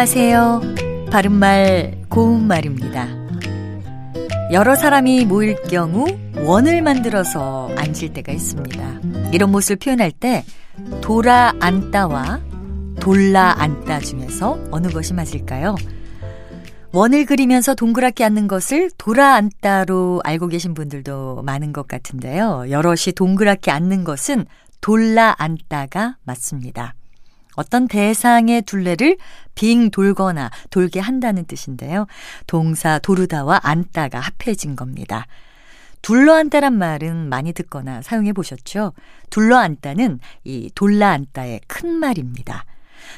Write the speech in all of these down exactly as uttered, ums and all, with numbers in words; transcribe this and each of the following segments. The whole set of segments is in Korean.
안녕하세요. 바른말 고운말입니다. 여러 사람이 모일 경우 원을 만들어서 앉을 때가 있습니다. 이런 모습을 표현할 때 돌아 앉다와 돌라 앉다 중에서 어느 것이 맞을까요? 원을 그리면서 동그랗게 앉는 것을 돌아 앉다로 알고 계신 분들도 많은 것 같은데요. 여럿이 동그랗게 앉는 것은 돌라 앉다가 맞습니다. 어떤 대상의 둘레를 빙 돌거나 돌게 한다는 뜻인데요. 동사 도르다와 앉다가 합해진 겁니다. 둘러앉다란 말은 많이 듣거나 사용해 보셨죠? 둘러앉다는 이 돌라앉다의 큰 말입니다.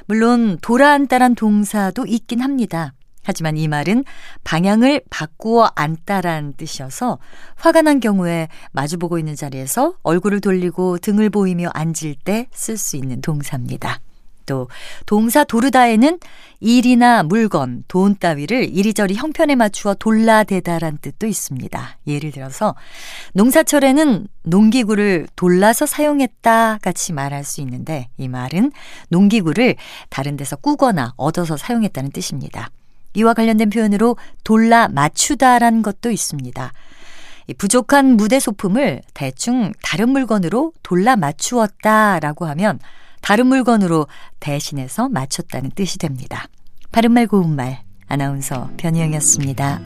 물론 돌아앉다란 동사도 있긴 합니다. 하지만 이 말은 방향을 바꾸어 앉다란 뜻이어서 화가 난 경우에 마주보고 있는 자리에서 얼굴을 돌리고 등을 보이며 앉을 때 쓸 수 있는 동사입니다. 또 동사 도르다에는 일이나 물건, 돈 따위를 이리저리 형편에 맞추어 돌라대다란 뜻도 있습니다. 예를 들어서 농사철에는 농기구를 돌라서 사용했다 같이 말할 수 있는데 이 말은 농기구를 다른 데서 꾸거나 얻어서 사용했다는 뜻입니다. 이와 관련된 표현으로 돌라 맞추다란 것도 있습니다. 부족한 무대 소품을 대충 다른 물건으로 돌라 맞추었다라고 하면 다른 물건으로 대신해서 맞췄다는 뜻이 됩니다. 바른말 고운말 아나운서 변희영이었습니다.